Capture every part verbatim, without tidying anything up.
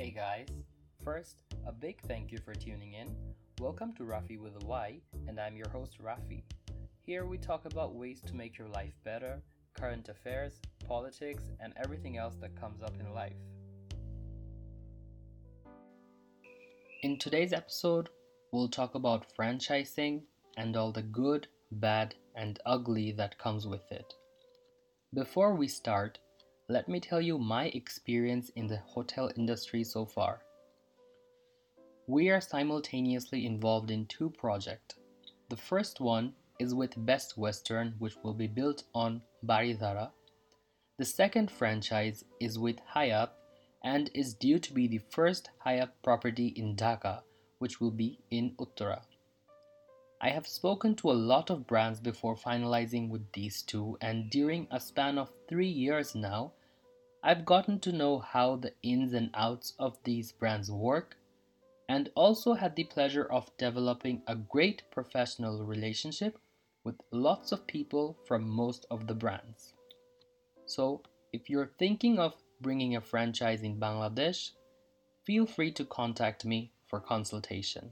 Hey guys! First, a big thank you for tuning in. Welcome to Rafi with a Y, and I'm your host Rafi. Here we talk about ways to make your life better, current affairs, politics, and everything else that comes up in life. In today's episode, we'll talk about franchising and all the good, bad, and ugly that comes with it. Before we start, let me tell you my experience in the hotel industry so far. We are simultaneously involved in two projects. The first one is with Best Western, which will be built on Baridhara. The second franchise is with Hyatt and is due to be the first Hyatt property in Dhaka, which will be in Uttara. I have spoken to a lot of brands before finalizing with these two, and during a span of three years now, I've gotten to know how the ins and outs of these brands work, and also had the pleasure of developing a great professional relationship with lots of people from most of the brands. So, if you're thinking of bringing a franchise in Bangladesh, feel free to contact me for consultation.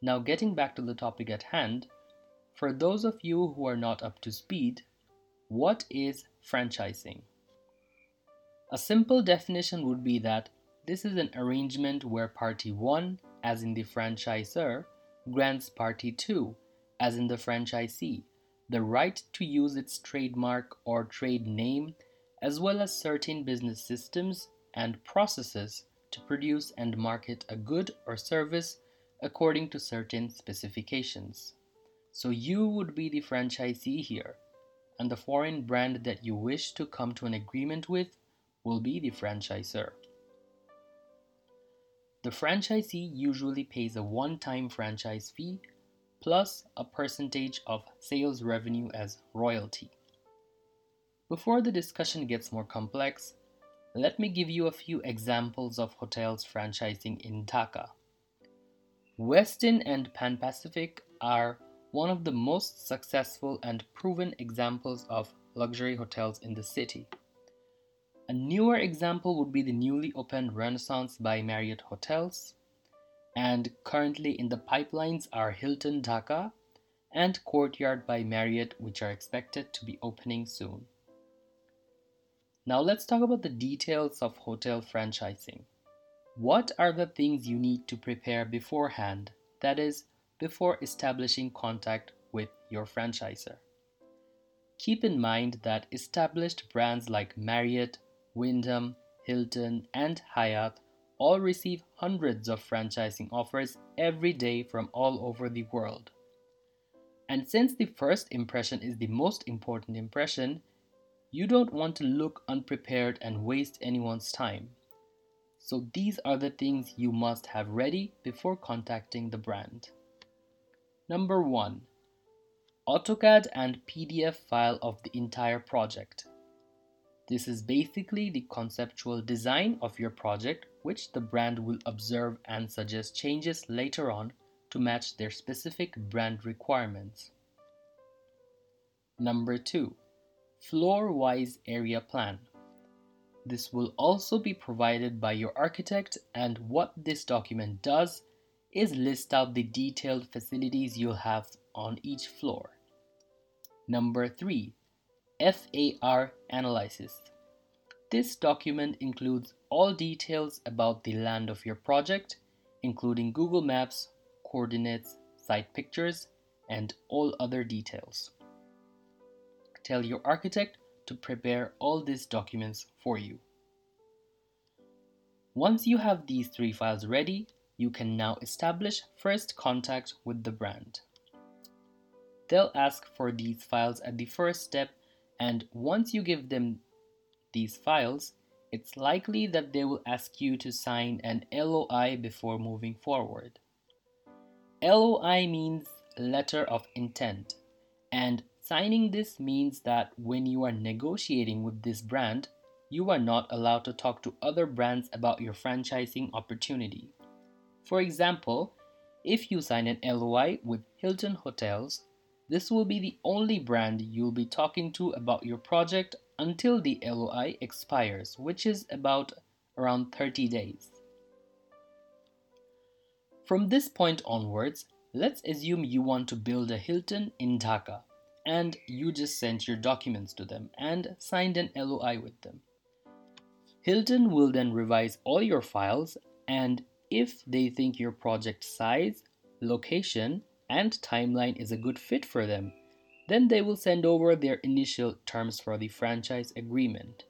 Now, getting back to the topic at hand, for those of you who are not up to speed, what is franchising? A simple definition would be that this is an arrangement where party one, as in the franchisor, grants party two, as in the franchisee, the right to use its trademark or trade name, as well as certain business systems and processes to produce and market a good or service according to certain specifications. So you would be the franchisee here, and the foreign brand that you wish to come to an agreement with will be the franchisor. The franchisee usually pays a one-time franchise fee plus a percentage of sales revenue as royalty. Before the discussion gets more complex, let me give you a few examples of hotels franchising in Dhaka. Westin and Pan Pacific are one of the most successful and proven examples of luxury hotels in the city. A newer example would be the newly opened Renaissance by Marriott Hotels, and currently in the pipelines are Hilton Dhaka and Courtyard by Marriott, which are expected to be opening soon. Now let's talk about the details of hotel franchising. What are the things you need to prepare beforehand, that is, before establishing contact with your franchisor? Keep in mind that established brands like Marriott, Wyndham, Hilton, and Hyatt all receive hundreds of franchising offers every day from all over the world. And since the first impression is the most important impression, you don't want to look unprepared and waste anyone's time. So these are the things you must have ready before contacting the brand. Number one, AutoCAD and P D F file of the entire project. This is basically the conceptual design of your project, which the brand will observe and suggest changes later on to match their specific brand requirements. Number two, floor-wise area plan. This will also be provided by your architect, and what this document does is list out the detailed facilities you'll have on each floor. Number three, F A R analysis. This document includes all details about the land of your project, including Google Maps, coordinates, site pictures, and all other details. Tell your architect to prepare all these documents for you. Once you have these three files ready, you can now establish first contact with the brand. They'll ask for these files at the first step, and once you give them these files, it's likely that they will ask you to sign an L O I before moving forward. L O I means letter of intent, and signing this means that when you are negotiating with this brand, you are not allowed to talk to other brands about your franchising opportunity. For example, if you sign an L O I with Hilton Hotels, this will be the only brand you'll be talking to about your project until the L O I expires, which is about around thirty days. From this point onwards, let's assume you want to build a Hilton in Dhaka and you just sent your documents to them and signed an L O I with them. Hilton will then revise all your files, and if they think your project size, location, and timeline is a good fit for them, then they will send over their initial terms for the franchise agreement.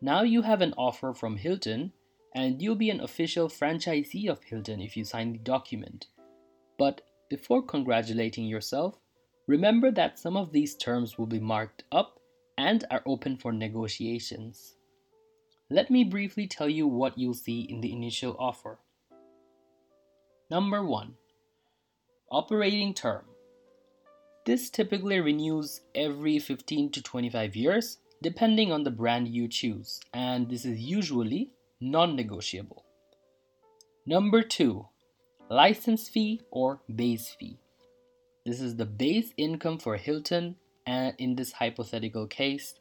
Now you have an offer from Hilton, and you'll be an official franchisee of Hilton if you sign the document. But before congratulating yourself, remember that some of these terms will be marked up and are open for negotiations. Let me briefly tell you what you'll see in the initial offer. Number one, operating term. This typically renews every fifteen to twenty-five years, depending on the brand you choose, and this is usually non-negotiable. Number two, license fee or base fee. This is the base income for Hilton, and in this hypothetical case,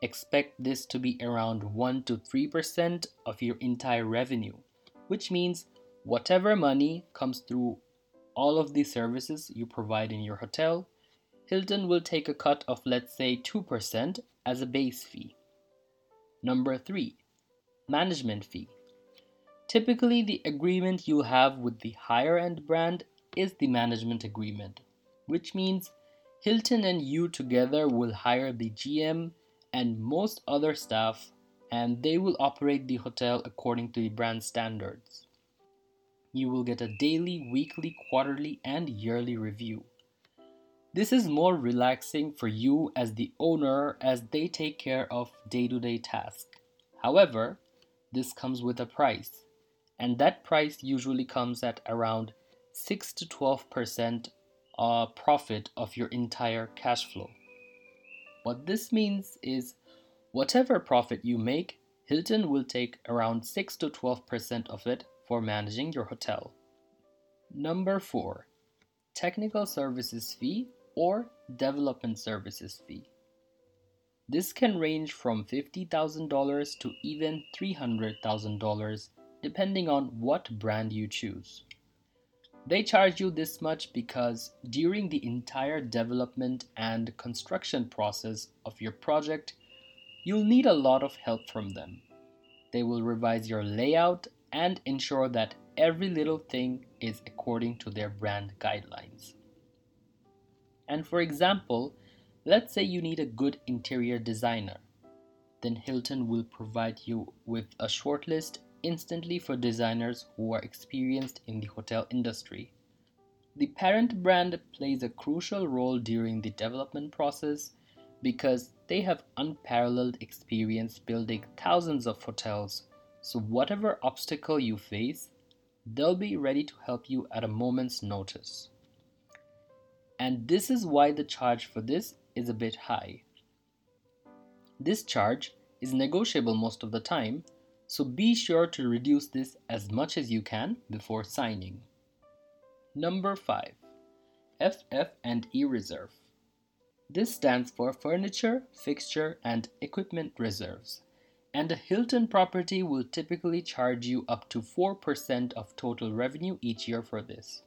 expect this to be around one to three percent of your entire revenue, which means whatever money comes through all of the services you provide in your hotel, Hilton will take a cut of, let's say, two percent as a base fee. Number three, management fee. Typically, the agreement you'll have with the higher-end brand is the management agreement, which means Hilton and you together will hire the G M and most other staff, and they will operate the hotel according to the brand standards. You will get a daily, weekly, quarterly, and yearly review. This is more relaxing for you as the owner as they take care of day-to-day tasks. However, this comes with a price, and that price usually comes at around six to twelve percent uh, profit of your entire cash flow. What this means is whatever profit you make, Hilton will take around six to twelve percent of it for managing your hotel. Number four, technical services fee or development services fee. This can range from fifty thousand dollars to even three hundred thousand dollars depending on what brand you choose. They charge you this much because during the entire development and construction process of your project, you'll need a lot of help from them. They will revise your layout and ensure that every little thing is according to their brand guidelines. And for example, let's say you need a good interior designer. Then Hilton will provide you with a shortlist instantly for designers who are experienced in the hotel industry. The parent brand plays a crucial role during the development process because they have unparalleled experience building thousands of hotels. So whatever obstacle you face, they'll be ready to help you at a moment's notice. And this is why the charge for this is a bit high. This charge is negotiable most of the time, so be sure to reduce this as much as you can before signing. Number five, F F and E reserve. This stands for Furniture, Fixture, and Equipment Reserves. And a Hilton property will typically charge you up to four percent of total revenue each year for this.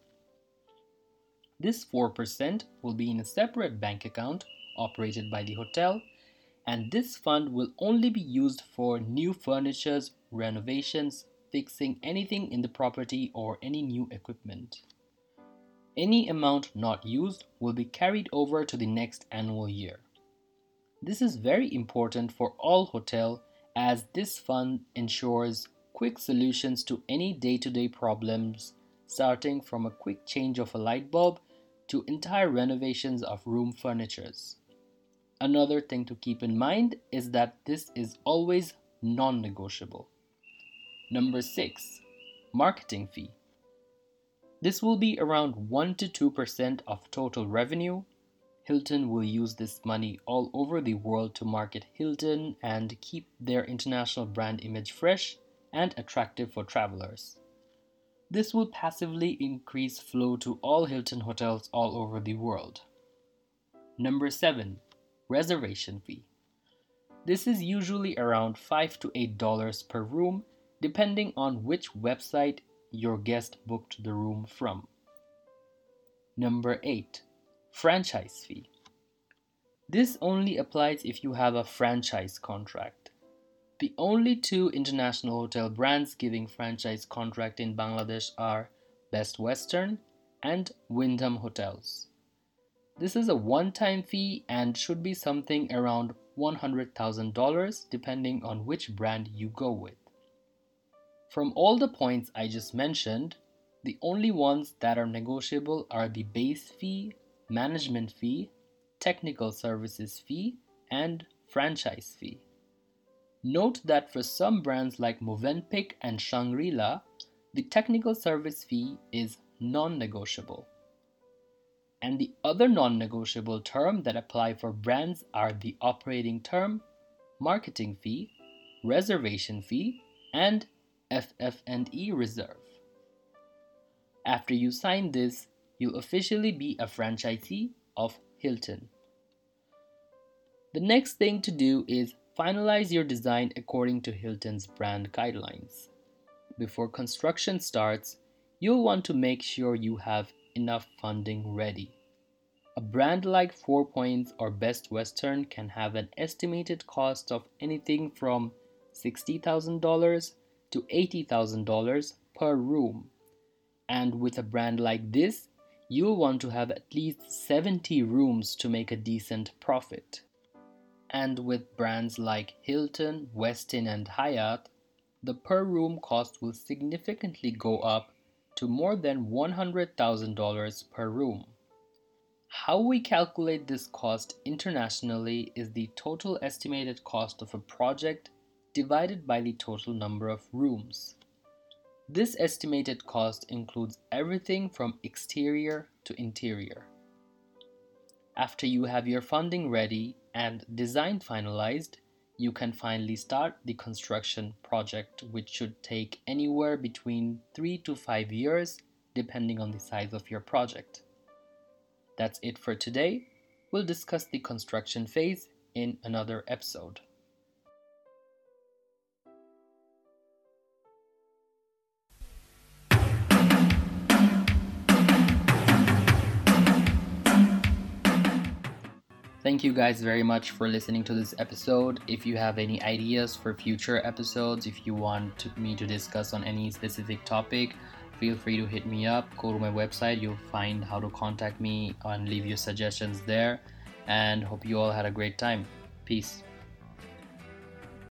This four percent will be in a separate bank account operated by the hotel, and this fund will only be used for new furniture, renovations, fixing anything in the property or any new equipment. Any amount not used will be carried over to the next annual year. This is very important for all hotels, as this fund ensures quick solutions to any day-to-day problems, starting from a quick change of a light bulb to entire renovations of room furnitures. Another thing to keep in mind is that this is always non-negotiable. Number six, marketing fee. This will be around one to two percent of total revenue. Hilton will use this money all over the world to market Hilton and keep their international brand image fresh and attractive for travelers. This will passively increase flow to all Hilton hotels all over the world. Number seven, reservation fee. This is usually around five to eight dollars per room, depending on which website your guest booked the room from. Number eight. Franchise fee. This only applies if you have a franchise contract. The only two international hotel brands giving franchise contract in Bangladesh are Best Western and Wyndham Hotels. This is a one-time fee and should be something around one hundred thousand dollars depending on which brand you go with. From all the points I just mentioned, the only ones that are negotiable are the base fee, management fee, technical services fee, and franchise fee. Note that for some brands like Mövenpick and Shangri-La, the technical service fee is non-negotiable. And the other non-negotiable term that apply for brands are the operating term, marketing fee, reservation fee, and F F and E reserve. After you sign this, you'll officially be a franchisee of Hilton. The next thing to do is finalize your design according to Hilton's brand guidelines. Before construction starts, you'll want to make sure you have enough funding ready. A brand like Four Points or Best Western can have an estimated cost of anything from sixty thousand dollars to eighty thousand dollars per room. And with a brand like this, you'll want to have at least seventy rooms to make a decent profit. And with brands like Hilton, Westin, and Hyatt, the per room cost will significantly go up to more than one hundred thousand dollars per room. How we calculate this cost internationally is the total estimated cost of a project divided by the total number of rooms. This estimated cost includes everything from exterior to interior. After you have your funding ready and design finalized, you can finally start the construction project, which should take anywhere between three to five years depending on the size of your project. That's it for today. We'll discuss the construction phase in another episode. Thank you guys very much for listening to this episode. If you have any ideas for future episodes, if you want me to discuss on any specific topic, feel free to hit me up. Go to my website, you'll find how to contact me and leave your suggestions there. And hope you all had a great time. Peace.